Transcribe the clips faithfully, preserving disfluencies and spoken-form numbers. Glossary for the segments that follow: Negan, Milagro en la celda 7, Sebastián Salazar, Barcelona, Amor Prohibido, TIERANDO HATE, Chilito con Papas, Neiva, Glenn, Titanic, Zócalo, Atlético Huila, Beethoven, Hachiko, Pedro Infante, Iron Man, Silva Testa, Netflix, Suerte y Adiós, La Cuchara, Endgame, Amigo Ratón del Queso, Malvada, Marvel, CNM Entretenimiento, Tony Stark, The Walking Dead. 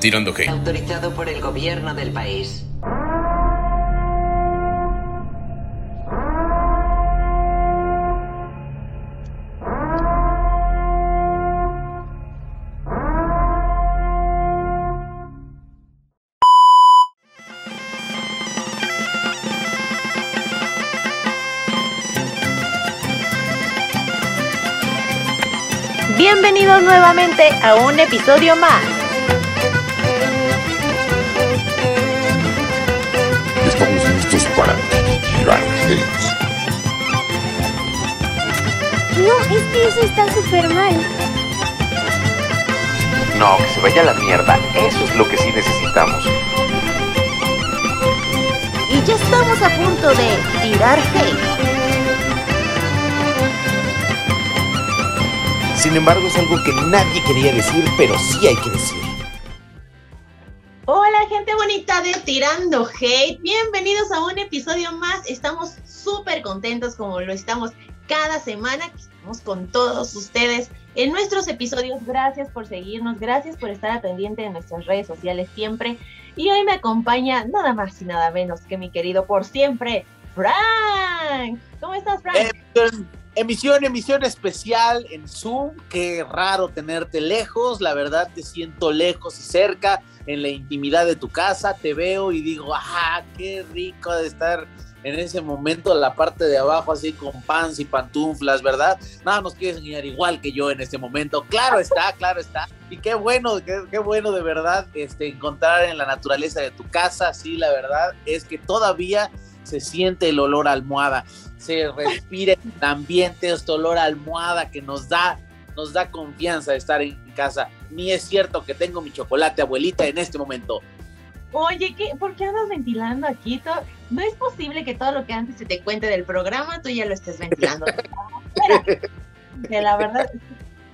Tirando Hate. Autorizado por el gobierno del país. Bienvenidos nuevamente a un episodio más. Estamos listos para tirar hate. No, es que eso está súper mal. No, que se vaya a la mierda. Eso es lo que sí necesitamos. Y ya estamos a punto de tirar hate. Sin embargo, es algo que nadie quería decir, pero sí hay que decir. Hola, gente bonita de Tirando Hate. Bienvenidos a un episodio más. Estamos súper contentos, como lo estamos cada semana. Estamos con todos ustedes en nuestros episodios. Gracias por seguirnos. Gracias por estar al pendiente de nuestras redes sociales siempre. Y hoy me acompaña nada más y nada menos que mi querido por siempre, Frank. ¿Cómo estás, Frank? Eh, pero... Emisión, emisión especial en Zoom. Qué raro tenerte lejos, la verdad te siento lejos y cerca, en la intimidad de tu casa, te veo y digo, ¡ah, qué rico de estar en ese momento en la parte de abajo, así con pants y pantuflas, ¿verdad? Nada, nos quieres engañar igual que yo en este momento, claro está, claro está, y qué bueno, qué, qué bueno de verdad este, encontrar en la naturaleza de tu casa, sí, la verdad es que todavía se siente el olor a almohada, se respira en el ambiente este olor a almohada que nos da, nos da confianza de estar en casa. Ni es cierto que tengo mi chocolate, abuelita, en este momento. Oye, ¿qué, ¿por qué andas ventilando aquí? No es posible que todo lo que antes se te cuente del programa, tú ya lo estés ventilando. Pero, la verdad,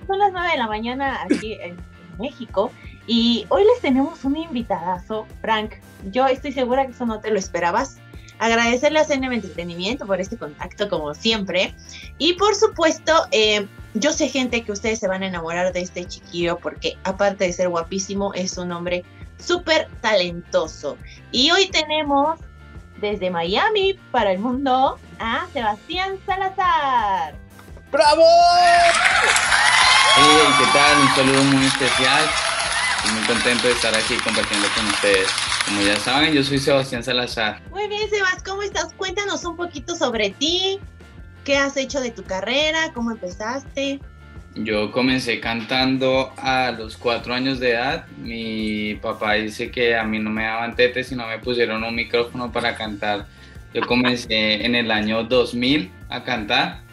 son las nueve de la mañana aquí en México. Y hoy les tenemos un invitadazo, Frank. Yo estoy segura que eso no te lo esperabas. Agradecerle a C N M Entretenimiento por este contacto, como siempre. Y, por supuesto, eh, yo sé, gente, que ustedes se van a enamorar de este chiquillo porque, aparte de ser guapísimo, es un hombre súper talentoso. Y hoy tenemos, desde Miami para el mundo, a Sebastián Salazar. ¡Bravo! Hey, ¿qué tal? Un saludo muy especial. Muy contento de estar aquí compartiendo con ustedes. Como ya saben, yo soy Sebastián Salazar. Muy bien, Sebas, ¿cómo estás? Cuéntanos un poquito sobre ti, qué has hecho de tu carrera, cómo empezaste. Yo comencé cantando a los cuatro años de edad. Mi papá dice que a mí no me daban tetes, sino me pusieron un micrófono para cantar. Yo comencé en el año dos mil a cantar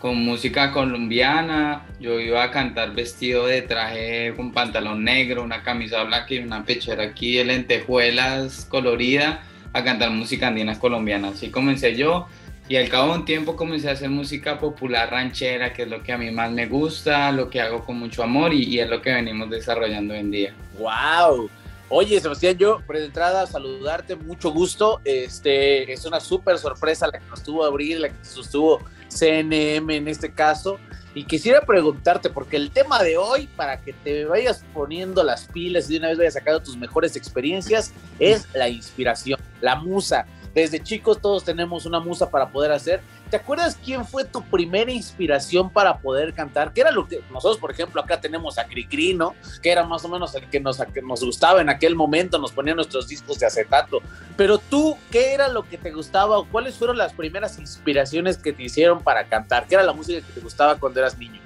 con música colombiana. Yo iba a cantar vestido de traje con pantalón negro, una camisa blanca y una pechera aquí de lentejuelas colorida, a cantar música andina colombiana. Así comencé yo, y al cabo de un tiempo comencé a hacer música popular ranchera, que es lo que a mí más me gusta, lo que hago con mucho amor, y, y es lo que venimos desarrollando hoy en día. ¡Wow! Oye, Sebastián, yo por entrada saludarte, mucho gusto. Este, es una súper sorpresa la que nos tuvo Abril, la que nos tuvo C N M en este caso, y quisiera preguntarte, porque el tema de hoy, para que te vayas poniendo las pilas y de una vez vayas sacando tus mejores experiencias, es la inspiración, la musa. Desde chicos todos tenemos una musa para poder hacer. ¿Te acuerdas quién fue tu primera inspiración para poder cantar? Que era lo que nosotros, por ejemplo, acá tenemos a Cricri, ¿no? Que era más o menos el que nos, que nos gustaba en aquel momento, nos ponían nuestros discos de acetato. Pero tú, ¿qué era lo que te gustaba o cuáles fueron las primeras inspiraciones que te hicieron para cantar? ¿Qué era la música que te gustaba cuando eras niño?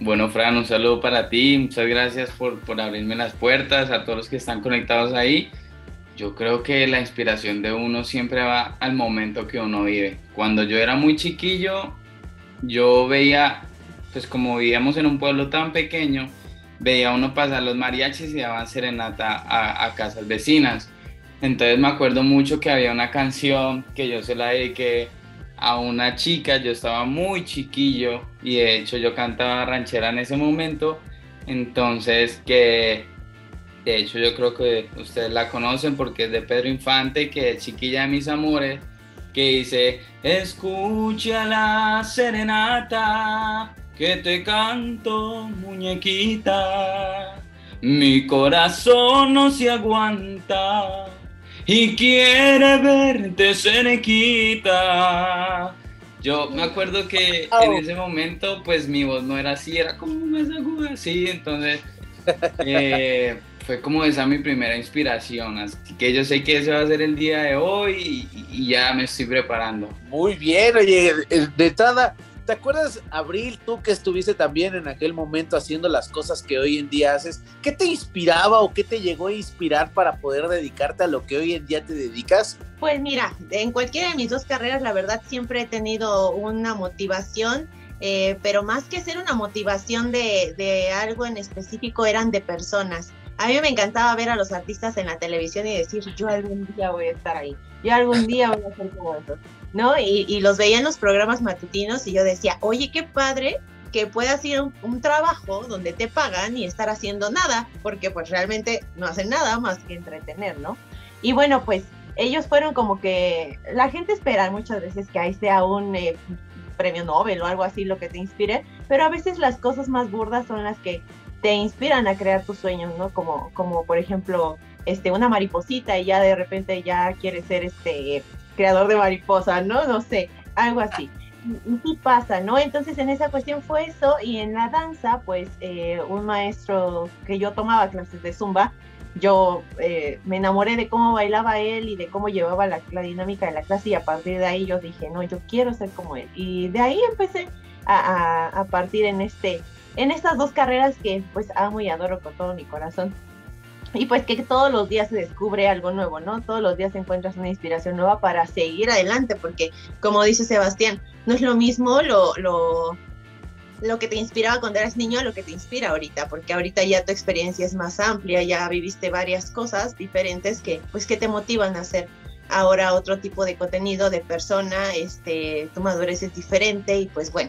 Bueno, Fran, un saludo para ti. Muchas gracias por, por abrirme las puertas, a todos los que están conectados ahí. Yo creo que la inspiración de uno siempre va al momento que uno vive. Cuando yo era muy chiquillo, yo veía, pues como vivíamos en un pueblo tan pequeño, veía uno pasar los mariachis y daban serenata a, a casas vecinas. Entonces me acuerdo mucho que había una canción que yo se la dediqué a una chica, yo estaba muy chiquillo y de hecho yo cantaba ranchera en ese momento, entonces que... De hecho, yo creo que ustedes la conocen porque es de Pedro Infante, que es Chiquilla de mis amores, que dice: escucha la serenata que te canto, muñequita, Mi corazón no se aguanta y quiere verte cerquita. Yo me acuerdo que en ese momento, pues mi voz no era así, era como más aguda, así, entonces eh, fue como esa mi primera inspiración, así que yo sé que ese va a ser el día de hoy y, y ya me estoy preparando. Muy bien, oye, de entrada, ¿te acuerdas, Abril, tú que estuviste también en aquel momento haciendo las cosas que hoy en día haces? ¿Qué te inspiraba o qué te llegó a inspirar para poder dedicarte a lo que hoy en día te dedicas? Pues mira, en cualquiera de mis dos carreras, la verdad, siempre he tenido una motivación, eh, pero más que ser una motivación de, de algo en específico, eran de personas. A mí me encantaba ver a los artistas en la televisión y decir, yo algún día voy a estar ahí, yo algún día voy a hacer como eso, ¿no? Y, y los veía en los programas matutinos y yo decía, oye, qué padre que puedas ir a un, un trabajo donde te pagan y estar haciendo nada, porque pues realmente no hacen nada más que entretener, ¿no? Y bueno, pues ellos fueron como que, la gente espera muchas veces que ahí sea un eh, premio Nobel o algo así lo que te inspire, pero a veces las cosas más burdas son las que te inspiran a crear tus sueños, ¿no? Como, como por ejemplo, este, una mariposita y ya de repente ya quieres ser este... creador de mariposa, ¿no? No sé, algo así. Y sí pasa, ¿no? Entonces en esa cuestión fue eso, y en la danza, pues eh, un maestro que yo tomaba clases de zumba, yo eh, me enamoré de cómo bailaba él y de cómo llevaba la, la dinámica de la clase, y a partir de ahí yo dije, no, yo quiero ser como él. Y de ahí empecé a, a, a partir en, este, en estas dos carreras que pues amo y adoro con todo mi corazón. Y pues que todos los días se descubre algo nuevo, ¿no? Todos los días encuentras una inspiración nueva para seguir adelante, porque como dice Sebastián, no es lo mismo lo, lo, lo que te inspiraba cuando eras niño a lo que te inspira ahorita, porque ahorita ya tu experiencia es más amplia, ya viviste varias cosas diferentes que, pues, que te motivan a hacer ahora otro tipo de contenido, de persona, este, tu madurez es diferente y pues bueno.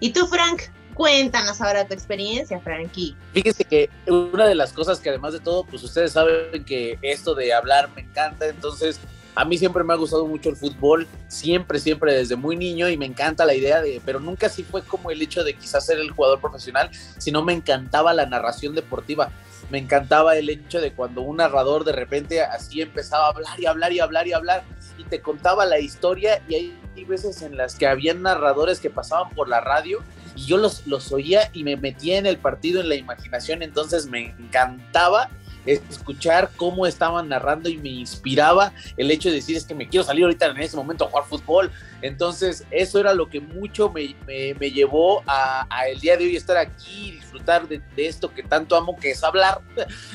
¿Y tú, Frank? Cuéntanos ahora tu experiencia, Frankie. Fíjense que una de las cosas que además de todo, pues ustedes saben que esto de hablar me encanta, entonces a mí siempre me ha gustado mucho el fútbol, siempre, siempre desde muy niño, y me encanta la idea de, pero nunca sí fue como el hecho de quizás ser el jugador profesional, sino me encantaba la narración deportiva, me encantaba el hecho de cuando un narrador de repente así empezaba a hablar y hablar y hablar y hablar, y te contaba la historia, y ahí hay veces en las que habían narradores que pasaban por la radio y yo los, los oía y me metía en el partido, en la imaginación, entonces me encantaba escuchar cómo estaban narrando y me inspiraba el hecho de decir, es que me quiero salir ahorita en ese momento a jugar fútbol, entonces eso era lo que mucho me, me, me llevó a, a el día de hoy estar aquí y disfrutar de, de esto que tanto amo, que es hablar,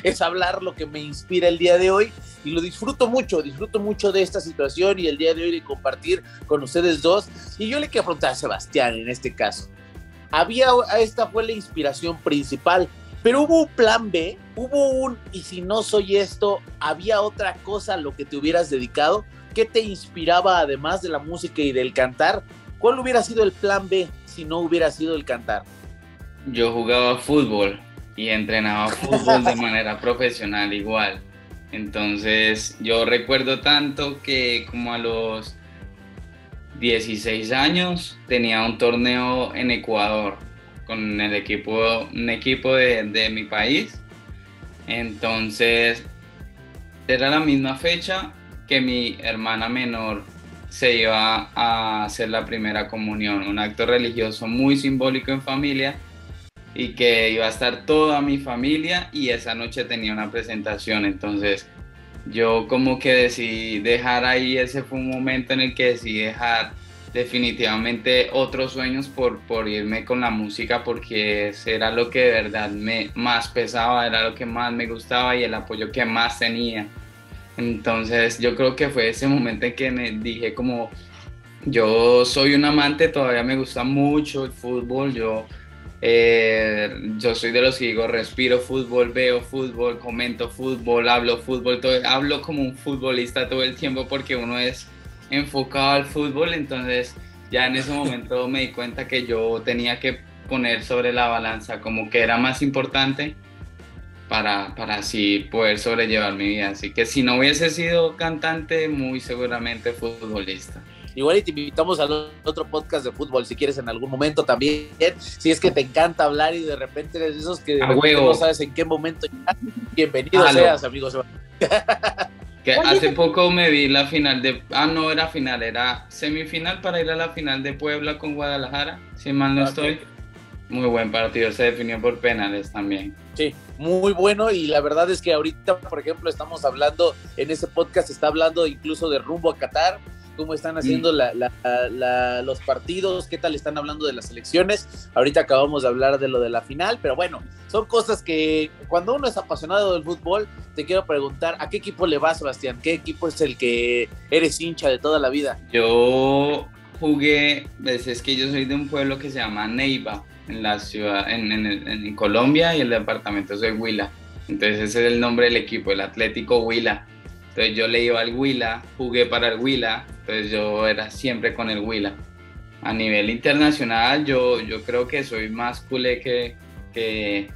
es hablar lo que me inspira el día de hoy, y lo disfruto mucho, disfruto mucho de esta situación y el día de hoy de compartir con ustedes dos, y yo le quiero preguntar a Sebastián en este caso, había, esta fue la inspiración principal, pero hubo un plan B, hubo un, y si no soy esto, había otra cosa a lo que te hubieras dedicado, ¿qué te inspiraba además de la música y del cantar? ¿Cuál hubiera sido el plan B si no hubiera sido el cantar? Yo jugaba fútbol y entrenaba fútbol de manera profesional igual, entonces yo recuerdo tanto que como a los dieciséis años tenía un torneo en Ecuador con el equipo, un equipo de, de mi país, entonces era la misma fecha que mi hermana menor se iba a hacer la primera comunión, un acto religioso muy simbólico en familia y que iba a estar toda mi familia, y esa noche tenía una presentación, entonces yo como que decidí dejar ahí, ese fue un momento en el que decidí dejar definitivamente otros sueños por, por irme con la música, porque era lo que de verdad me más pesaba, era lo que más me gustaba y el apoyo que más tenía. Entonces yo creo que fue ese momento en que me dije como, yo soy un amante, todavía me gusta mucho el fútbol, yo, eh, yo soy de los que digo, respiro fútbol, veo fútbol, comento fútbol, hablo fútbol, todo, hablo como un futbolista todo el tiempo porque uno es enfocado al fútbol, entonces ya en ese momento me di cuenta que yo tenía que poner sobre la balanza como que era más importante para, para así poder sobrellevar mi vida, así que si no hubiese sido cantante, muy seguramente futbolista. Igual y te invitamos al otro podcast de fútbol si quieres en algún momento también, si es que te encanta hablar y de repente eres de esos que de repente no sabes en qué momento ya. Bienvenido ah, seas, no. amigo Sebastián. Que hace poco me vi la final de... Ah, no era final, era semifinal para ir a la final de Puebla con Guadalajara, si mal no estoy. Muy buen partido, se definió por penales también. Sí, muy bueno, y la verdad es que ahorita, por ejemplo, estamos hablando, en ese podcast se está hablando incluso de rumbo a Qatar, cómo están haciendo mm. la, la, la, los partidos, qué tal están hablando de las selecciones. Ahorita acabamos de hablar de lo de la final, pero bueno, son cosas que cuando uno es apasionado del fútbol, te quiero preguntar, ¿a qué equipo le vas, Sebastián? ¿Qué equipo es el que eres hincha de toda la vida? Yo jugué, es que yo soy de un pueblo que se llama Neiva, en la ciudad, en, en, en Colombia, y el departamento es de Huila, entonces ese es el nombre del equipo, el Atlético Huila. Entonces yo le iba al Huila, jugué para el Huila, entonces yo era siempre con el Huila. A nivel internacional yo, yo creo que soy más culé que, que,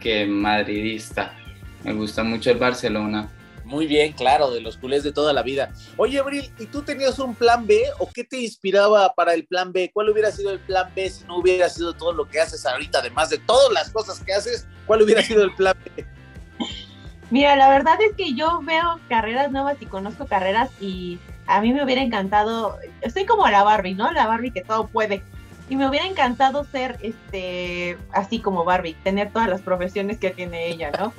que madridista. Me gusta mucho el Barcelona. Muy bien, claro, de los culés de toda la vida. Oye, Abril, ¿y tú tenías un plan B o qué te inspiraba para el plan B? ¿Cuál hubiera sido el plan B si no hubiera sido todo lo que haces ahorita? Además de todas las cosas que haces, ¿cuál hubiera sido el plan B? Mira, la verdad es que yo veo carreras nuevas y conozco carreras y a mí me hubiera encantado, soy como la Barbie, ¿no? La Barbie que todo puede, y me hubiera encantado ser este, así como Barbie, tener todas las profesiones que tiene ella, ¿no?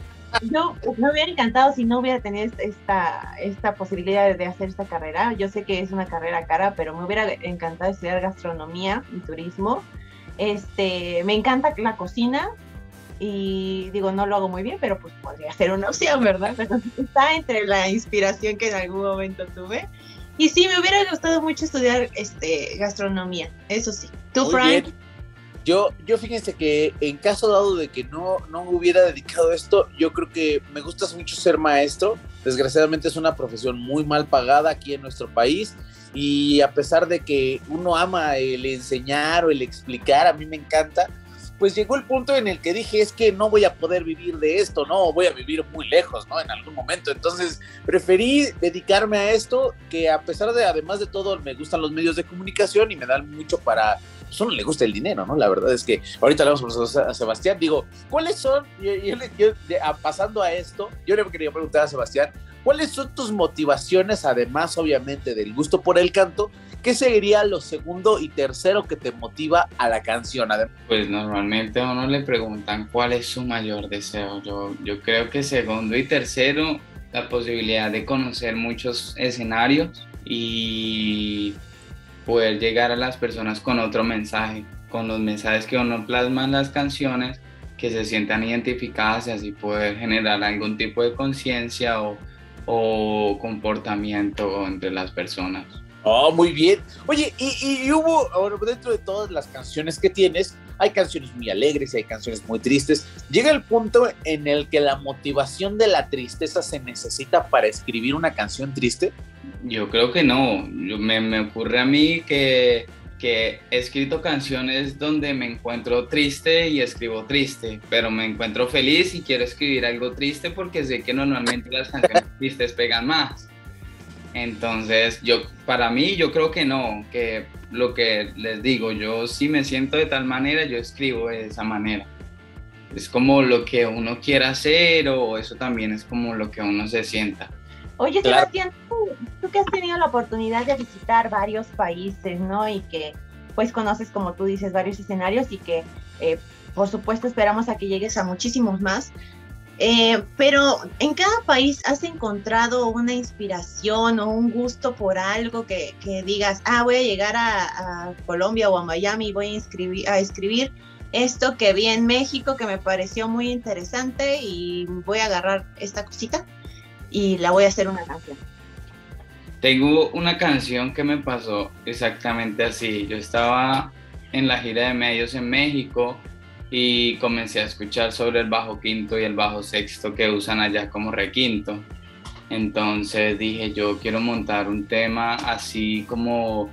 Yo me hubiera encantado si no hubiera tenido esta, esta posibilidad de hacer esta carrera. Yo sé que es una carrera cara, pero me hubiera encantado estudiar gastronomía y turismo. Este, me encanta la cocina y digo, no lo hago muy bien, pero pues podría ser una opción, ¿verdad? Pero está entre la inspiración que en algún momento tuve. Y sí, me hubiera gustado mucho estudiar este, gastronomía, eso sí. ¿Tú, muy Frank? Bien. Yo, yo fíjense que en caso dado de que no, no hubiera dedicado esto, yo creo que me gusta mucho ser maestro. Desgraciadamente es una profesión muy mal pagada aquí en nuestro país y a pesar de que uno ama el enseñar o el explicar, a mí me encanta, pues llegó el punto en el que dije, es que no voy a poder vivir de esto, no, voy a vivir muy lejos, ¿no? En algún momento, entonces preferí dedicarme a esto, que a pesar de, además de todo, me gustan los medios de comunicación y me dan mucho para... solo le gusta el dinero, ¿no? La verdad es que ahorita le vamos a Sebastián, digo, ¿cuáles son? Yo, yo, yo, pasando a esto, yo le quería preguntar a Sebastián, ¿cuáles son tus motivaciones, además, obviamente, del gusto por el canto? ¿Qué sería lo segundo y tercero que te motiva a la canción? Pues normalmente a uno le preguntan cuál es su mayor deseo. Yo, yo creo que segundo y tercero, la posibilidad de conocer muchos escenarios y... poder llegar a las personas con otro mensaje, con los mensajes que uno plasma en las canciones, que se sientan identificadas y así poder generar algún tipo de conciencia o, o comportamiento entre las personas. Oh, muy bien. Oye, y, y, y hubo, dentro de todas las canciones que tienes, hay canciones muy alegres y hay canciones muy tristes. ¿Llega el punto en el que la motivación de la tristeza se necesita para escribir una canción triste? Yo creo que no. Yo, me, me ocurre a mí que, que he escrito canciones donde me encuentro triste y escribo triste, pero me encuentro feliz y quiero escribir algo triste porque sé que normalmente las canciones tristes pegan más. Entonces, yo, para mí, yo creo que no, que lo que les digo, yo si me siento de tal manera, yo escribo de esa manera. Es como lo que uno quiera hacer o eso también es como lo que uno se sienta. Oye, claro. Sebastián, tú, tú que has tenido la oportunidad de visitar varios países, ¿no? Y que, pues, conoces, como tú dices, varios escenarios y que, eh, por supuesto, esperamos a que llegues a muchísimos más. Eh, pero en cada país has encontrado una inspiración o un gusto por algo que, que digas, ah, voy a llegar a, a Colombia o a Miami y voy a, inscribir, a escribir esto que vi en México que me pareció muy interesante y voy a agarrar esta cosita y la voy a hacer una canción. Tengo una canción que me pasó exactamente así. Yo estaba en la gira de medios en México y comencé a escuchar sobre el bajo quinto y el bajo sexto que usan allá como requinto. Entonces dije, yo quiero montar un tema así como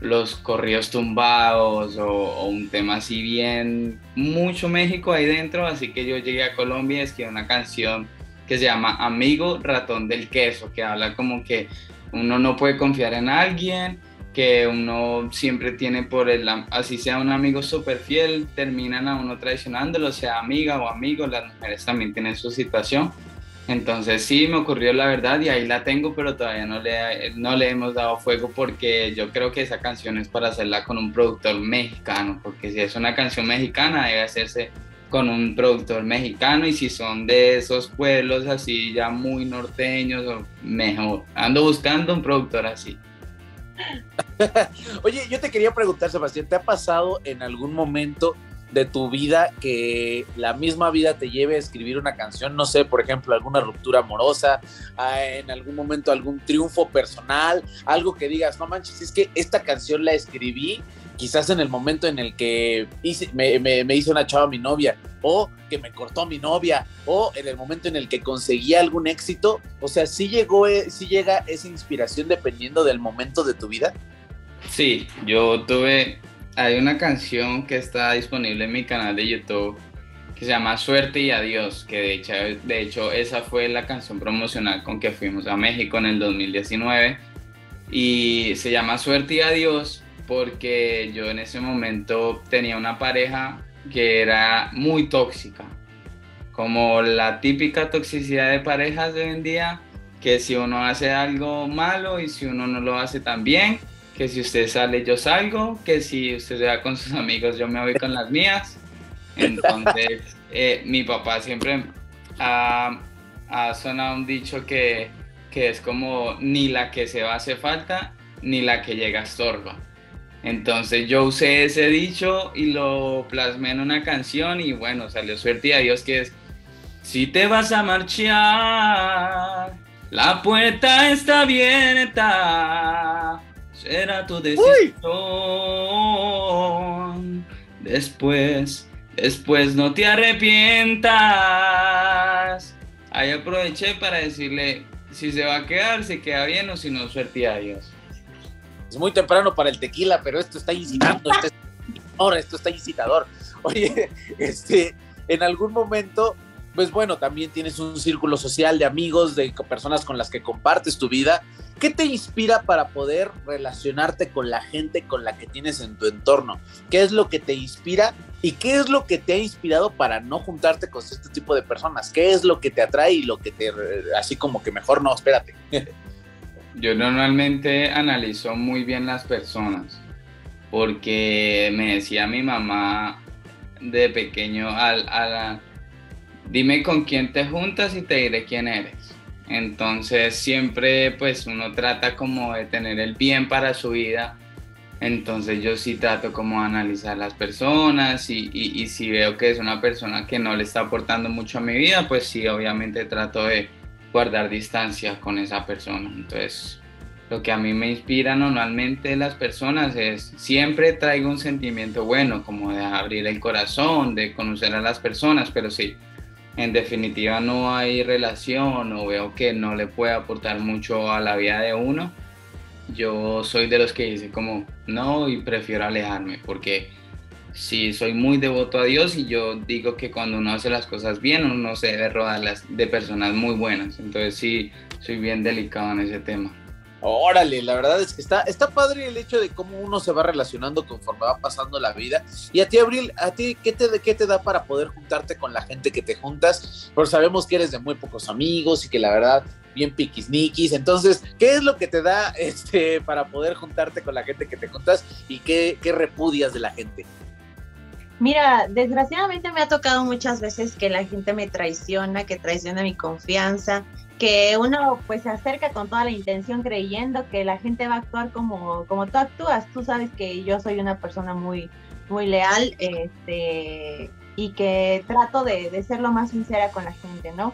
los corridos tumbados o, o un tema así bien, mucho México ahí dentro, así que yo llegué a Colombia y escribí una canción que se llama Amigo Ratón del Queso, que habla como que uno no puede confiar en alguien que uno siempre tiene por el, así sea un amigo súper fiel, terminan a uno traicionándolo, sea amiga o amigo, las mujeres también tienen su situación. Entonces sí, me ocurrió la verdad y ahí la tengo, pero todavía no le, no le hemos dado fuego porque yo creo que esa canción es para hacerla con un productor mexicano, porque si es una canción mexicana debe hacerse con un productor mexicano, y si son de esos pueblos así ya muy norteños, mejor. Ando buscando un productor así. Oye, yo te quería preguntar, Sebastián, ¿te ha pasado en algún momento de tu vida que la misma vida te lleve a escribir una canción? No sé, por ejemplo, alguna ruptura amorosa, en algún momento algún triunfo personal, algo que digas, no manches, es que esta canción la escribí quizás en el momento en el que hice, me, me, me hizo una chava mi novia, o que me cortó mi novia, o en el momento en el que conseguí algún éxito. O sea, ¿sí llegó, sí llega esa inspiración dependiendo del momento de tu vida? Sí, yo tuve, hay una canción que está disponible en mi canal de YouTube que se llama Suerte y Adiós, que de hecho, de hecho esa fue la canción promocional con que fuimos a México en el dos mil diecinueve, y se llama Suerte y Adiós porque yo en ese momento tenía una pareja que era muy tóxica, como la típica toxicidad de parejas de hoy en día, que si uno hace algo malo y si uno no lo hace tan bien, que si usted sale yo salgo, que si usted se va con sus amigos yo me voy con las mías. Entonces eh, mi papá siempre ha, ha sonado un dicho que, que es como ni la que se va hace falta, ni la que llega estorba. Entonces yo usé ese dicho y lo plasmé en una canción y bueno, salió Suerte y Adiós, que es: si te vas a marchar, la puerta está abierta, será tu decisión. ¡Uy! Después, después no te arrepientas. Ahí aproveché para decirle si se va a quedar, si queda bien, o si no, Suerte y Adiós. Es muy temprano para el tequila, pero esto está incitando, esto, es, esto está incitador. Oye, este, en algún momento, pues bueno, también tienes un círculo social de amigos, de personas con las que compartes tu vida. ¿Qué te inspira para poder relacionarte con la gente con la que tienes en tu entorno? ¿Qué es lo que te inspira y qué es lo que te ha inspirado para no juntarte con este tipo de personas? ¿Qué es lo que te atrae y lo que te, así como que mejor no, espérate? Yo normalmente analizo muy bien las personas, porque me decía mi mamá de pequeño, al, al, dime con quién te juntas y te diré quién eres. Entonces siempre pues uno trata como de tener el bien para su vida, entonces yo sí trato como de analizar las personas y, y, y si veo que es una persona que no le está aportando mucho a mi vida, pues sí, obviamente trato de guardar distancia con esa persona. Entonces, lo que a mí me inspira normalmente las personas es, siempre traigo un sentimiento bueno, como de abrir el corazón, de conocer a las personas, pero sí, en definitiva no hay relación o veo que no le puede aportar mucho a la vida de uno, yo soy de los que dicen como no y prefiero alejarme, porque sí, soy muy devoto a Dios y yo digo que cuando uno hace las cosas bien, uno se debe rodear de personas muy buenas. Entonces sí, soy bien delicado en ese tema. Órale, la verdad es que está, está padre el hecho de cómo uno se va relacionando conforme va pasando la vida. Y a ti, Abril, ¿a ti qué te, qué te da para poder juntarte con la gente que te juntas? Porque sabemos que eres de muy pocos amigos y que la verdad, bien piquisniquis. Entonces, ¿qué es lo que te da este, para poder juntarte con la gente que te juntas y qué, qué repudias de la gente? Mira, desgraciadamente me ha tocado muchas veces que la gente me traiciona, que traiciona mi confianza, que uno pues se acerca con toda la intención creyendo que la gente va a actuar como, como tú actúas. Tú sabes que yo soy una persona muy, muy leal este, y que trato de, de ser lo más sincera con la gente, ¿no?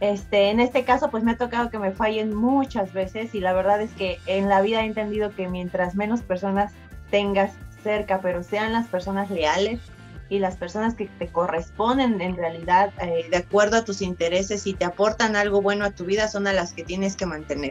Este, en este caso pues me ha tocado que me fallen muchas veces y la verdad es que en la vida he entendido que mientras menos personas tengas cerca, pero sean las personas leales y las personas que te corresponden en realidad eh, de acuerdo a tus intereses y te aportan algo bueno a tu vida, son a las que tienes que mantener.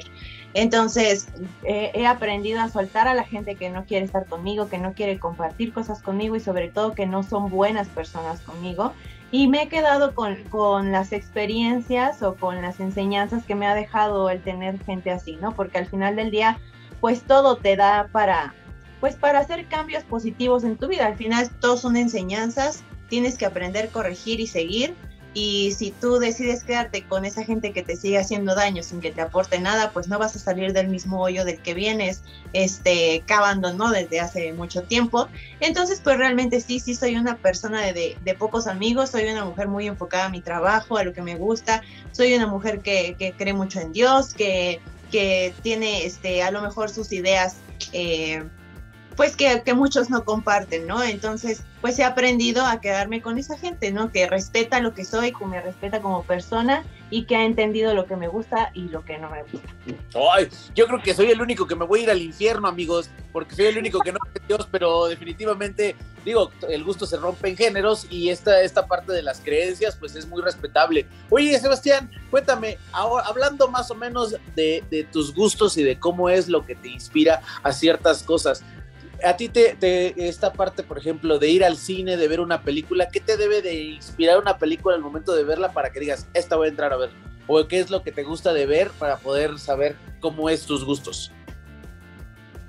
Entonces eh, he aprendido a soltar a la gente que no quiere estar conmigo, que no quiere compartir cosas conmigo y sobre todo que no son buenas personas conmigo, y me he quedado con, con las experiencias o con las enseñanzas que me ha dejado el tener gente así, ¿no? Porque al final del día pues todo te da para, pues para hacer cambios positivos en tu vida. Al final todos son enseñanzas, tienes que aprender, corregir y seguir. Y si tú decides quedarte con esa gente que te sigue haciendo daño sin que te aporte nada, pues no vas a salir del mismo hoyo del que vienes este, cavando, ¿no? Desde hace mucho tiempo. Entonces, pues realmente sí, sí soy una persona de, de, de pocos amigos, soy una mujer muy enfocada a mi trabajo, a lo que me gusta, soy una mujer que, que cree mucho en Dios, que, que tiene este, a lo mejor sus ideas, eh, pues que, que muchos no comparten, ¿no? Entonces, pues he aprendido a quedarme con esa gente, ¿no? Que respeta lo que soy, que me respeta como persona y que ha entendido lo que me gusta y lo que no me gusta. Ay, yo creo que soy el único que me voy a ir al infierno, amigos, porque soy el único que no es Dios, pero definitivamente, digo, el gusto se rompe en géneros y esta, esta parte de las creencias, pues es muy respetable. Oye, Sebastián, cuéntame, ahora, hablando más o menos de, de tus gustos y de cómo es lo que te inspira a ciertas cosas, a ti te, te, esta parte, por ejemplo, de ir al cine, de ver una película, ¿qué te debe de inspirar una película al momento de verla para que digas, esta voy a entrar a ver? ¿O qué es lo que te gusta de ver para poder saber cómo es tus gustos?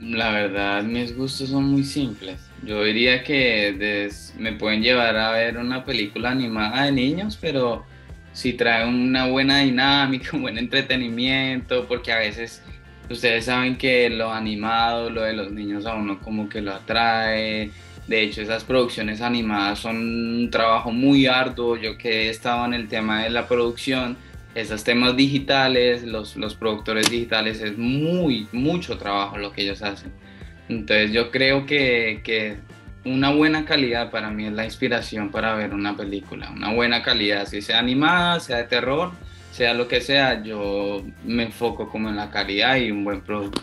La verdad, mis gustos son muy simples. Yo diría que des, me pueden llevar a ver una película animada de niños, pero si trae una buena dinámica, un buen entretenimiento, porque a veces... Ustedes saben que lo animado, lo de los niños a uno como que lo atrae. De hecho, esas producciones animadas son un trabajo muy arduo. Yo que he estado en el tema de la producción, esos temas digitales, los, los productores digitales, es muy, mucho trabajo lo que ellos hacen. Entonces yo creo que, que una buena calidad para mí es la inspiración para ver una película. Una buena calidad, si sea animada, sea de terror, sea lo que sea, yo me enfoco como en la calidad y un buen producto.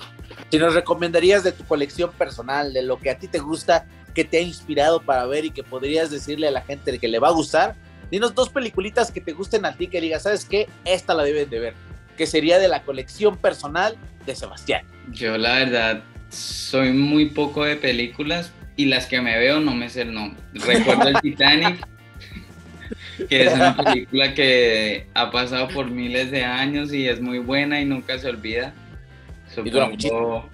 Si nos recomendarías de tu colección personal, de lo que a ti te gusta, que te ha inspirado para ver y que podrías decirle a la gente que le va a gustar, dinos dos peliculitas que te gusten a ti, que digas, ¿sabes qué? Esta la deben de ver, que sería de la colección personal de Sebastián. Yo la verdad soy muy poco de películas y las que me veo no me sé el nombre. Recuerdo el Titanic, que es una película que ha pasado por miles de años y es muy buena y nunca se olvida. Supongo, y dura muchísimo.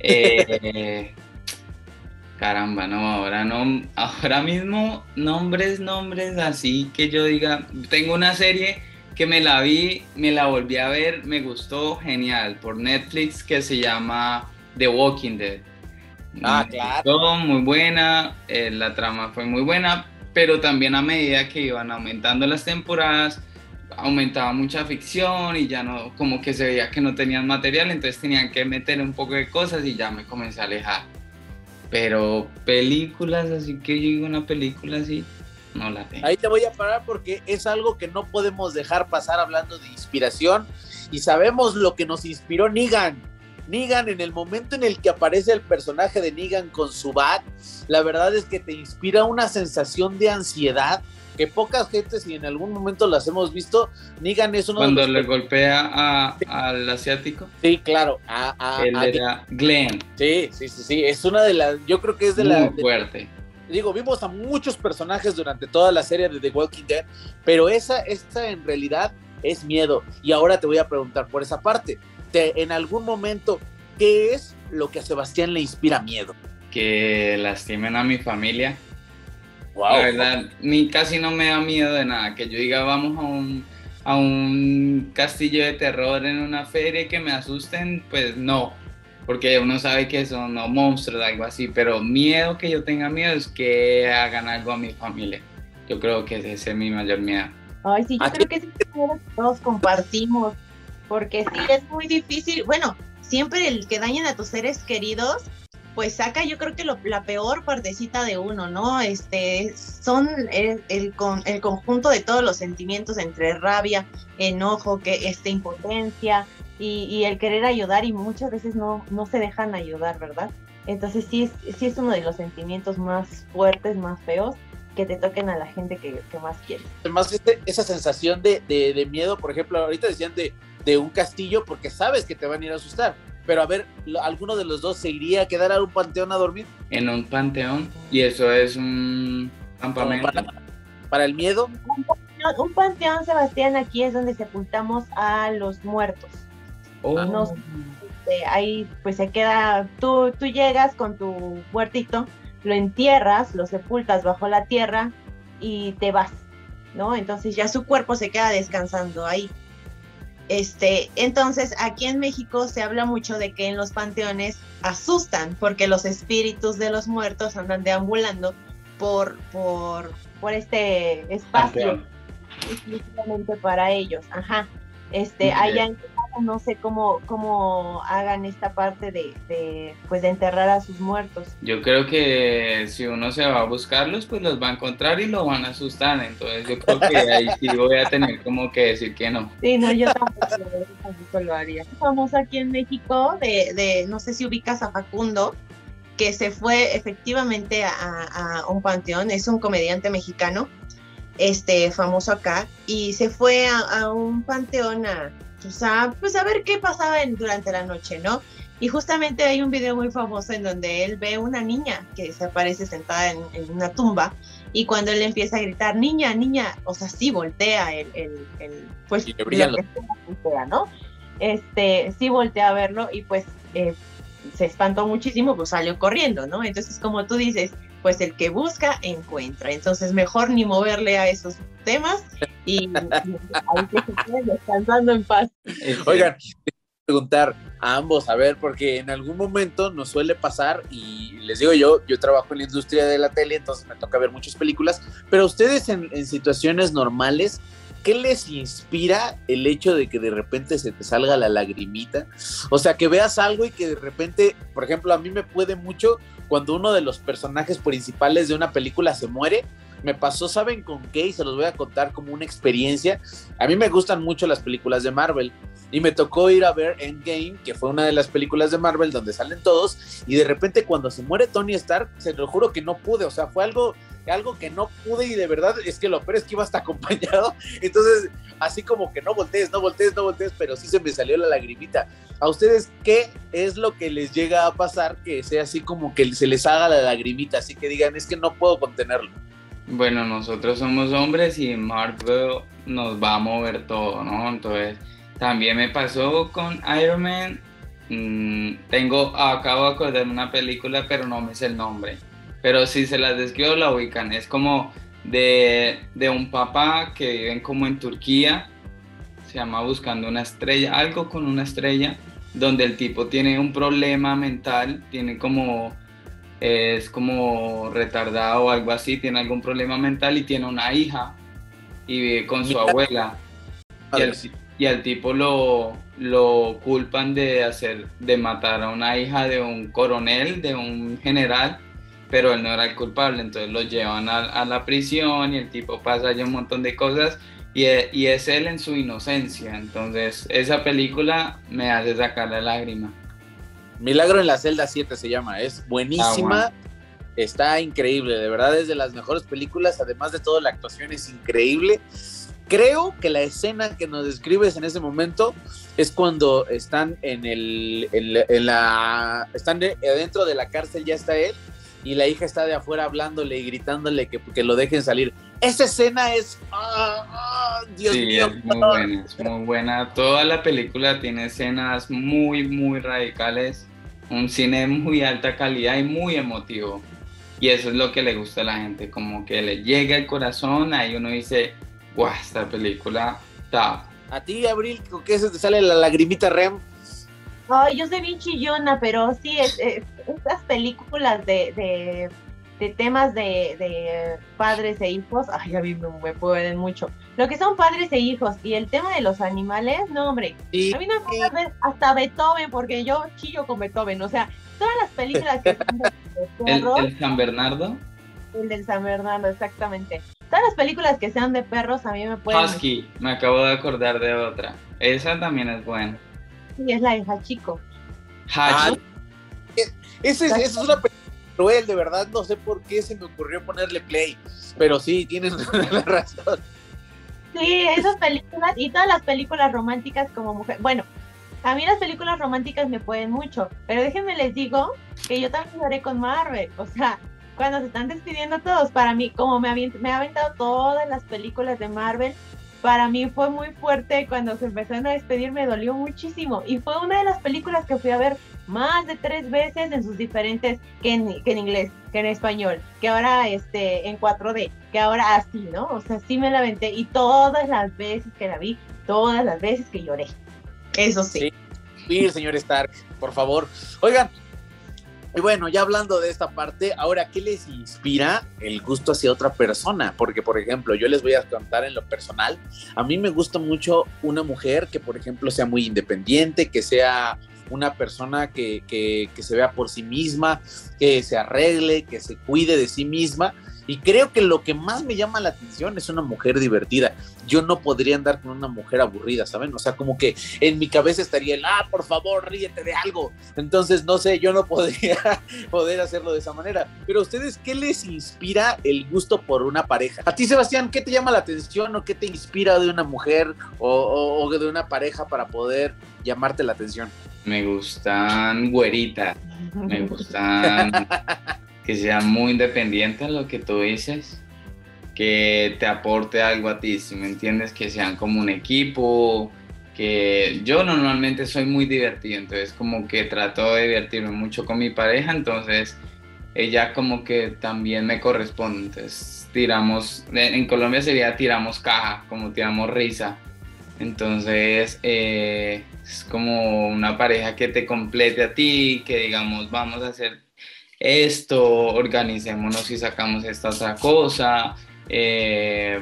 Eh, caramba, no, ahora no, ahora mismo nombres, nombres así que yo diga, tengo una serie que me la vi, me la volví a ver, me gustó, genial, por Netflix, que se llama The Walking Dead. Ah, me claro. Gustó, muy buena, eh, la trama fue muy buena, pero también a medida que iban aumentando las temporadas, aumentaba mucha ficción y ya no, como que se veía que no tenían material, entonces tenían que meter un poco de cosas y ya me comencé a alejar. Pero películas, así que yo digo una película así, no la tengo. Ahí te voy a parar porque es algo que no podemos dejar pasar hablando de inspiración y sabemos lo que nos inspiró Negan. Negan, en el momento en el que aparece el personaje de Negan con su bat, la verdad es que te inspira una sensación de ansiedad que pocas gentes, y en algún momento las hemos visto. Negan es uno cuando de los... Cuando le golpea a, sí. al asiático. Sí, claro. A, a, Él a era Glenn. Sí, sí, sí, sí. Es una de las... Yo creo que es de la... Muy fuerte. De, digo, vimos a muchos personajes durante toda la serie de The Walking Dead, pero esa, esa en realidad es miedo. Y ahora te voy a preguntar por esa parte. En algún momento, ¿qué es lo que a Sebastián le inspira miedo? Que lastimen a mi familia. Wow. La verdad, ni casi no me da miedo de nada. Que yo diga, vamos a un, a un castillo de terror en una feria y que me asusten, pues no. Porque uno sabe que son no, monstruos, algo así. Pero miedo que yo tenga miedo es que hagan algo a mi familia. Yo creo que ese es mi mayor miedo. Ay, sí, yo creo que sí, todos compartimos. Porque sí, es muy difícil. Bueno, siempre el que dañen a tus seres queridos, pues saca yo creo que lo, la peor partecita de uno, ¿no? Este, son el, el, con, el conjunto de todos los sentimientos entre rabia, enojo, que, este, impotencia y, y el querer ayudar y muchas veces no, no se dejan ayudar, ¿verdad? Entonces sí es, sí es uno de los sentimientos más fuertes, más feos, que te toquen a la gente que, que más quieres. Además, este, esa sensación de, de, de miedo, por ejemplo, ahorita decían de... de un castillo, porque sabes que te van a ir a asustar. Pero a ver, ¿alguno de los dos se iría a quedar a un panteón a dormir? En un panteón, y eso es un campamento. Para, ¿Para el miedo? Un panteón, un panteón, Sebastián, aquí es donde sepultamos a los muertos. Oh. Nos este, ahí pues se queda, tú, tú llegas con tu huertito, lo entierras, lo sepultas bajo la tierra y te vas, ¿no? Entonces ya su cuerpo se queda descansando ahí. Este, entonces aquí en México se habla mucho de que en los panteones asustan porque los espíritus de los muertos andan deambulando por, por, por este espacio exclusivamente para ellos. Ajá. Este, allá en México no sé cómo, cómo hagan esta parte de, de, pues de enterrar a sus muertos. Yo creo que si uno se va a buscarlos, pues los va a encontrar y los van a asustar. Entonces yo creo que ahí sí voy a tener como que decir que no. Sí, no, yo tampoco, yo tampoco lo haría. Famoso aquí en México, de, de, no sé si ubicas a Facundo, que se fue efectivamente a, a, a un panteón, es un comediante mexicano. Este, famoso acá, y se fue a, a un panteón a, pues a, pues a ver qué pasaba en, durante la noche, ¿no? Y justamente hay un video muy famoso en donde él ve una niña que se aparece sentada en, en una tumba, y cuando él empieza a gritar, niña, niña, o sea, sí voltea el, el, el pues, lo que sea, ¿no? Este, sí voltea a verlo, y pues, eh, se espantó muchísimo, pues salió corriendo, ¿no? Entonces, como tú dices, pues el que busca, encuentra. Entonces, mejor ni moverle a esos temas y, y ahí que se queden descansando en paz. Oigan, preguntar a ambos, a ver, porque en algún momento nos suele pasar, y les digo yo, yo trabajo en la industria de la tele, entonces me toca ver muchas películas, pero ustedes en, en situaciones normales, ¿qué les inspira el hecho de que de repente se te salga la lagrimita? O sea, que veas algo y que de repente, por ejemplo, a mí me puede mucho cuando uno de los personajes principales de una película se muere. Me pasó, ¿saben con qué? Y se los voy a contar como una experiencia. A mí me gustan mucho las películas de Marvel y me tocó ir a ver Endgame, que fue una de las películas de Marvel donde salen todos, y de repente cuando se muere Tony Stark, se lo juro que no pude, o sea, fue algo... algo que no pude, y de verdad es que lo peor es que iba hasta acompañado, entonces así como que no voltees, no voltees, no voltees, pero sí se me salió la lagrimita. ¿A ustedes qué es lo que les llega a pasar que sea así como que se les haga la lagrimita, así que digan, es que no puedo contenerlo? Bueno, nosotros somos hombres y Marvel nos va a mover todo, ¿no? Entonces también me pasó con Iron Man. mm, tengo, acabo de acordar una película, pero no me sé el nombre, pero si se las describo la ubican. Es como de, de un papá que viven como en Turquía, se llama Buscando una estrella, algo con una estrella, donde el tipo tiene un problema mental, tiene como, es como retardado o algo así, tiene algún problema mental y tiene una hija y vive con su abuela. Y al, y al tipo lo, lo culpan de, hacer, de matar a una hija de un coronel, de un general, pero él no era el culpable, entonces lo llevan a, a la prisión y el tipo pasa allí un montón de cosas y, y es él en su inocencia. Entonces esa película me hace sacar la lágrima. Milagro en la celda siete se llama, es buenísima, ah, bueno. Está increíble, de verdad es de las mejores películas, además de todo la actuación es increíble. Creo que la escena que nos describes en ese momento es cuando están en el, en la, en la, están dentro de la cárcel, ya está él, y la hija está de afuera hablándole y gritándole que, que lo dejen salir. Esa escena es... Oh, oh, Dios sí, mío. Es muy buena, es muy buena. Toda la película tiene escenas muy, muy radicales. Un cine de muy alta calidad y muy emotivo. Y eso es lo que le gusta a la gente, como que le llega el corazón, ahí uno dice, guau, esta película está... ¿A ti, Abril, con qué se te sale la lagrimita, Rem? Ay, yo soy bien chillona, pero sí, es, es, estas películas de, de, de temas de, de padres e hijos, ay, a mí me, me pueden mucho. Lo que son padres e hijos y el tema de los animales, no, hombre. Sí. A mí no me gusta ver hasta Beethoven, porque yo chillo con Beethoven. O sea, todas las películas que son de perros. ¿El, ¿El San Bernardo? El del San Bernardo, exactamente. Todas las películas que sean de perros a mí me pueden... Husky, me acabo de acordar de otra. Esa también es buena. Sí, es la de Hachiko. Hachiko. Esa es, es una película cruel, de verdad, no sé por qué se me ocurrió ponerle play, pero sí, tienes la razón. Sí, esas películas y todas las películas románticas como mujer. Bueno, a mí las películas románticas me pueden mucho, pero déjenme les digo que yo también lloré con Marvel, o sea, cuando se están despidiendo todos, para mí, como me, avient- me ha aventado todas las películas de Marvel, para mí fue muy fuerte cuando se empezaron a despedir, me dolió muchísimo, y fue una de las películas que fui a ver más de tres veces en sus diferentes, que en, que en inglés, que en español, que ahora este, en cuatro D, que ahora así, ¿no? O sea, sí me la aventé, y todas las veces que la vi, todas las veces que lloré, eso sí. Sí, sí, señor Stark, por favor. Oigan, y bueno, ya hablando de esta parte, ahora, ¿qué les inspira el gusto hacia otra persona? Porque, por ejemplo, yo les voy a contar en lo personal, a mí me gusta mucho una mujer que, por ejemplo, sea muy independiente, que sea una persona que, que, que se vea por sí misma, que se arregle, que se cuide de sí misma, y creo que lo que más me llama la atención es una mujer divertida. Yo no podría andar con una mujer aburrida, ¿saben? O sea, como que en mi cabeza estaría el, ah, por favor, ríete de algo. Entonces, no sé, yo no podría poder hacerlo de esa manera. Pero, ¿ustedes qué les inspira el gusto por una pareja? A ti, Sebastián, ¿qué te llama la atención o qué te inspira de una mujer o, o, o de una pareja para poder llamarte la atención? Me gustan güeritas, me gustan... que sea muy independiente en lo que tú dices, que te aporte algo a ti, si me entiendes, que sean como un equipo, que yo normalmente soy muy divertido, entonces como que trato de divertirme mucho con mi pareja, entonces ella como que también me corresponde, entonces tiramos, en Colombia sería tiramos caja, como tiramos risa, entonces eh, es como una pareja que te complete a ti, que digamos vamos a hacer esto, organicémonos y sacamos esta otra cosa, eh,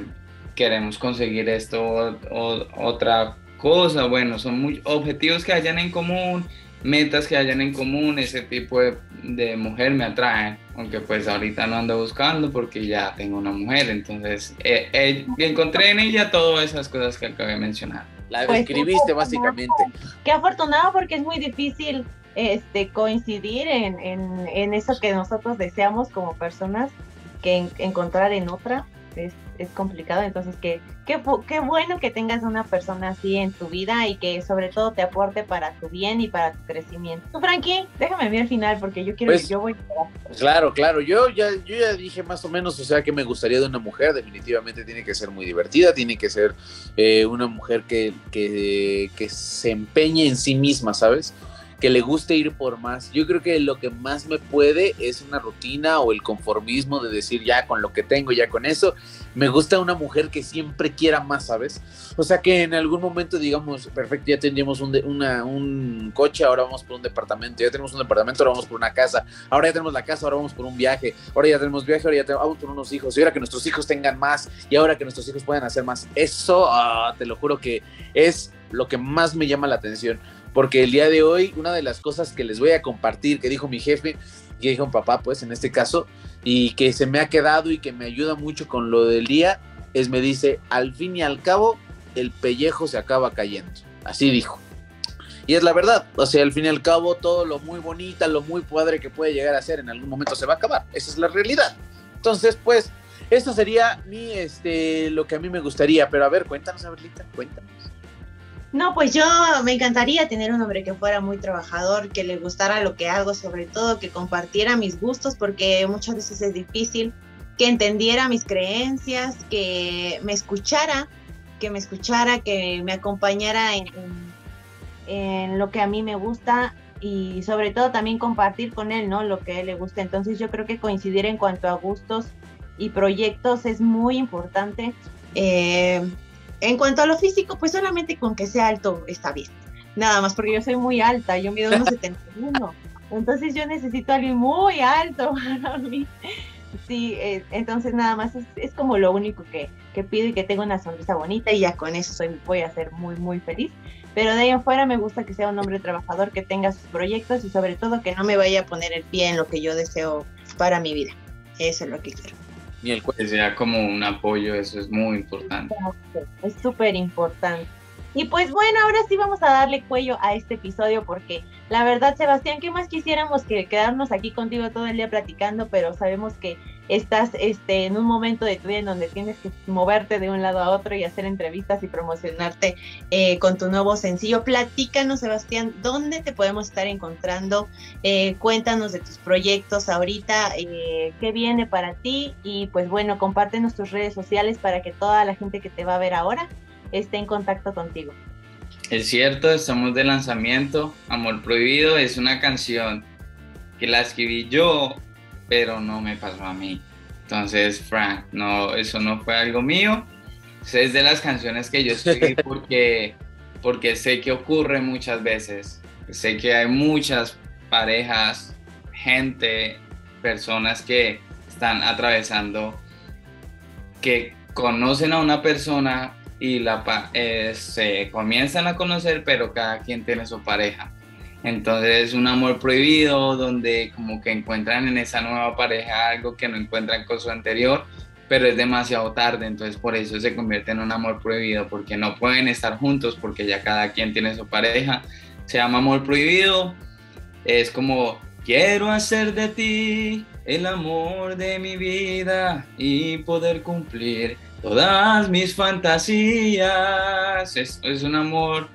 queremos conseguir esto o, o, otra cosa, bueno, son muy, objetivos que hayan en común, metas que hayan en común, ese tipo de, de mujer me atraen, aunque pues ahorita no ando buscando porque ya tengo una mujer, entonces eh, eh, encontré en ella todas esas cosas que acabé de mencionar. La describiste básicamente. Qué afortunado, porque es muy difícil Este, coincidir en, en, en eso que nosotros deseamos como personas, que en, encontrar en otra es, es complicado, entonces que, que, que bueno que tengas una persona así en tu vida y que sobre todo te aporte para tu bien y para tu crecimiento. Tú, Frankie, déjame ver al final porque yo quiero pues, que yo voy a... Claro, claro, yo ya, yo ya dije más o menos, o sea, que me gustaría de una mujer, definitivamente tiene que ser muy divertida, tiene que ser eh, una mujer que, que, que se empeñe en sí misma, ¿sabes? Que le guste ir por más. Yo creo que lo que más me puede es una rutina o el conformismo de decir ya con lo que tengo, ya con eso. Me gusta una mujer que siempre quiera más, ¿sabes? O sea, que en algún momento digamos, perfecto, ya tendríamos un, de, una, un coche, ahora vamos por un departamento, ya tenemos un departamento, ahora vamos por una casa, ahora ya tenemos la casa, ahora vamos por un viaje, ahora ya tenemos viaje, ahora ya tenemos, vamos por unos hijos, y ahora que nuestros hijos tengan más, y ahora que nuestros hijos puedan hacer más. Eso, oh, te lo juro que es lo que más me llama la atención. Porque el día de hoy, una de las cosas que les voy a compartir, que dijo mi jefe, que dijo mi papá, pues, en este caso, y que se me ha quedado y que me ayuda mucho con lo del día, es me dice, al fin y al cabo, el pellejo se acaba cayendo. Así dijo. Y es la verdad, o sea, al fin y al cabo, todo lo muy bonita, lo muy padre que puede llegar a ser, en algún momento se va a acabar. Esa es la realidad. Entonces, pues, esto sería mi, este, lo que a mí me gustaría. Pero a ver, cuéntanos, Aberlita, cuéntanos. No, pues yo me encantaría tener un hombre que fuera muy trabajador, que le gustara lo que hago, sobre todo que compartiera mis gustos, porque muchas veces es difícil, que entendiera mis creencias, que me escuchara, que me escuchara, que me acompañara en, en, en lo que a mí me gusta y sobre todo también compartir con él, ¿no? Lo que a él le gusta. Entonces yo creo que coincidir en cuanto a gustos y proyectos es muy importante. Eh, En cuanto a lo físico, pues solamente con que sea alto está bien. Nada más, porque yo soy muy alta, yo mido uno setenta y uno. Entonces yo necesito a alguien muy alto para mí. Sí, eh, entonces nada más es, es como lo único que, que pido, y que tenga una sonrisa bonita, y ya con eso soy, voy a ser muy, muy feliz. Pero de ahí en fuera me gusta que sea un hombre trabajador, que tenga sus proyectos y sobre todo que no me vaya a poner el pie en lo que yo deseo para mi vida. Eso es lo que quiero. Y el cual sea como un apoyo, eso es muy importante. Es súper importante. Y pues bueno, ahora sí vamos a darle cuello a este episodio, porque la verdad, Sebastián, ¿qué más quisiéramos que quedarnos aquí contigo todo el día platicando? Pero sabemos que estás este, en un momento de tu vida en donde tienes que moverte de un lado a otro y hacer entrevistas y promocionarte eh, con tu nuevo sencillo. Platícanos, Sebastián, ¿dónde te podemos estar encontrando? Eh, cuéntanos de tus proyectos ahorita, eh, qué viene para ti, y pues bueno, compártenos tus redes sociales para que toda la gente que te va a ver ahora esté en contacto contigo. Es cierto, estamos de lanzamiento. Amor Prohibido es una canción que la escribí yo, pero no me pasó a mí. Entonces, Frank, no, eso no fue algo mío. Es de las canciones que yo escribí porque, porque sé que ocurre muchas veces. Sé que hay muchas parejas, gente, personas que están atravesando, que conocen a una persona y la, eh, se comienzan a conocer, pero cada quien tiene su pareja. Entonces es un amor prohibido donde como que encuentran en esa nueva pareja algo que no encuentran con su anterior, pero es demasiado tarde, entonces por eso se convierte en un amor prohibido, porque no pueden estar juntos, porque ya cada quien tiene su pareja. Se llama Amor Prohibido, es como quiero hacer de ti el amor de mi vida y poder cumplir todas mis fantasías. Es, es un amor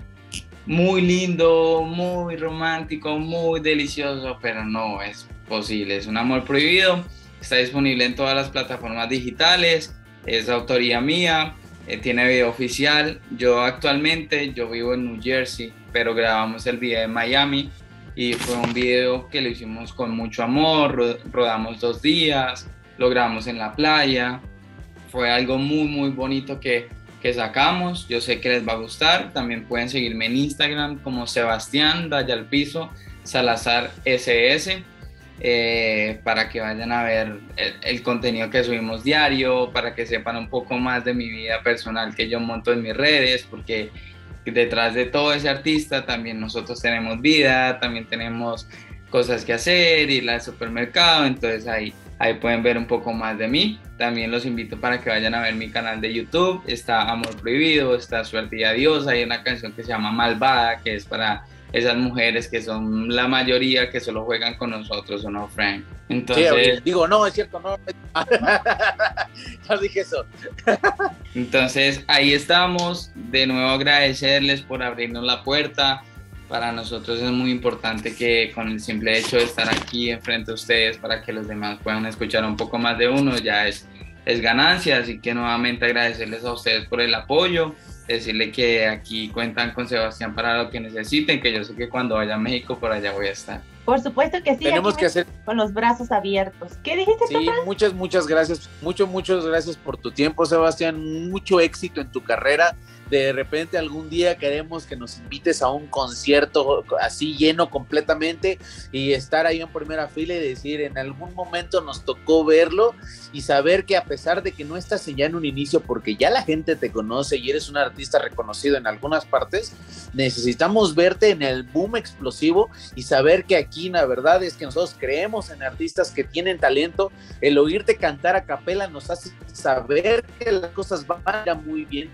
muy lindo, muy romántico, muy delicioso, pero no es posible. Es un amor prohibido. Está disponible en todas las plataformas digitales. Es autoría mía. Eh, tiene video oficial. Yo actualmente, yo vivo en New Jersey, pero grabamos el video en Miami y fue un video que lo hicimos con mucho amor. Ro- rodamos dos días, lo grabamos en la playa. Fue algo muy, muy bonito que que sacamos. Yo sé que les va a gustar. También pueden seguirme en Instagram como Sebastián Dayalpiso Salazar ese ese eh, para que vayan a ver el, el contenido que subimos diario, para que sepan un poco más de mi vida personal que yo monto en mis redes, porque detrás de todo ese artista también nosotros tenemos vida, también tenemos cosas que hacer, ir al supermercado. Entonces ahí Ahí pueden ver un poco más de mí. También los invito para que vayan a ver mi canal de YouTube. Está Amor Prohibido, está Suerte y Adiós. Hay una canción que se llama Malvada, que es para esas mujeres que son la mayoría que solo juegan con nosotros, ¿o no, Frank? Entonces, sí, digo, no, es cierto, no. Ya dije eso. Entonces, ahí estamos. De nuevo agradecerles por abrirnos la puerta. Para nosotros es muy importante que con el simple hecho de estar aquí enfrente a ustedes para que los demás puedan escuchar un poco más de uno, ya es, es ganancia. Así que nuevamente agradecerles a ustedes por el apoyo, decirle que aquí cuentan con Sebastián para lo que necesiten, que yo sé que cuando vaya a México por allá voy a estar. Por supuesto que sí, tenemos que hacer con los brazos abiertos. ¿Qué dijiste, sí, papá? Muchas, muchas gracias, muchas, muchas gracias por tu tiempo, Sebastián, mucho éxito en tu carrera. De repente algún día queremos que nos invites a un concierto así lleno completamente y estar ahí en primera fila y decir, en algún momento nos tocó verlo y saber que a pesar de que no estás ya en un inicio, porque ya la gente te conoce y eres un artista reconocido en algunas partes, necesitamos verte en el boom explosivo y saber que aquí la verdad es que nosotros creemos en artistas que tienen talento. El oírte cantar a capela nos hace saber que las cosas van a ir muy bien.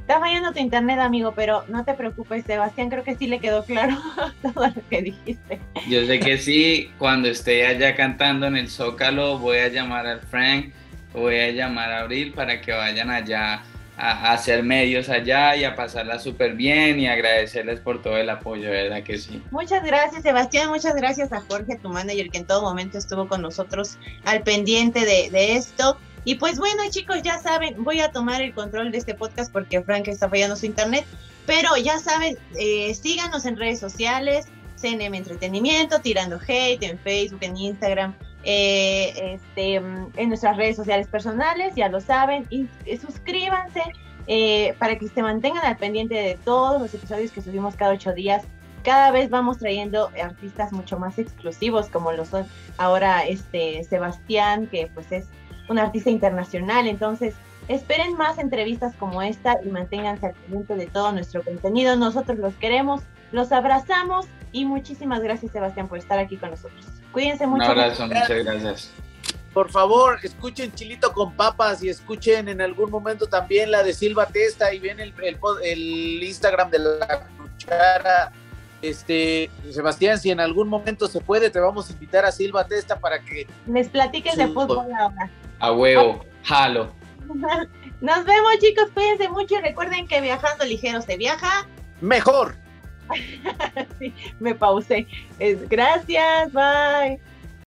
Está fallando tu internet, amigo, pero no te preocupes, Sebastián, creo que sí le quedó claro todo lo que dijiste. Yo sé que sí, cuando esté allá cantando en el Zócalo, voy a llamar al Frank, voy a llamar a Abril para que vayan allá a, a hacer medios allá y a pasarla súper bien y agradecerles por todo el apoyo, ¿verdad que sí? Muchas gracias, Sebastián, muchas gracias a Jorge, tu manager, que en todo momento estuvo con nosotros al pendiente de, de esto. Y pues bueno, chicos, ya saben, voy a tomar el control de este podcast porque Frank está fallando su internet, pero ya saben, eh, síganos en redes sociales, C N M Entretenimiento, Tirando Hate, en Facebook, en Instagram, eh, este, en nuestras redes sociales personales, ya lo saben, y, y suscríbanse eh, para que se mantengan al pendiente de todos los episodios que subimos cada ocho días. Cada vez vamos trayendo artistas mucho más exclusivos, como lo son ahora este Sebastián, que pues es un artista internacional. Entonces esperen más entrevistas como esta y manténganse al pendiente de todo nuestro contenido. Nosotros los queremos, los abrazamos y muchísimas gracias, Sebastián, por estar aquí con nosotros. Cuídense mucho. Un abrazo, muchas gracias. Por favor, escuchen Chilito con Papas y escuchen en algún momento también la de Silva Testa y ven el, el, el Instagram de La Cuchara. Este, Sebastián, si en algún momento se puede, te vamos a invitar a Silva Testa para que les platiques sí, de fútbol ahora. A huevo, jalo. Nos vemos, chicos, cuídense mucho y recuerden que viajando ligero se viaja mejor. Sí, me pausé. Gracias, bye.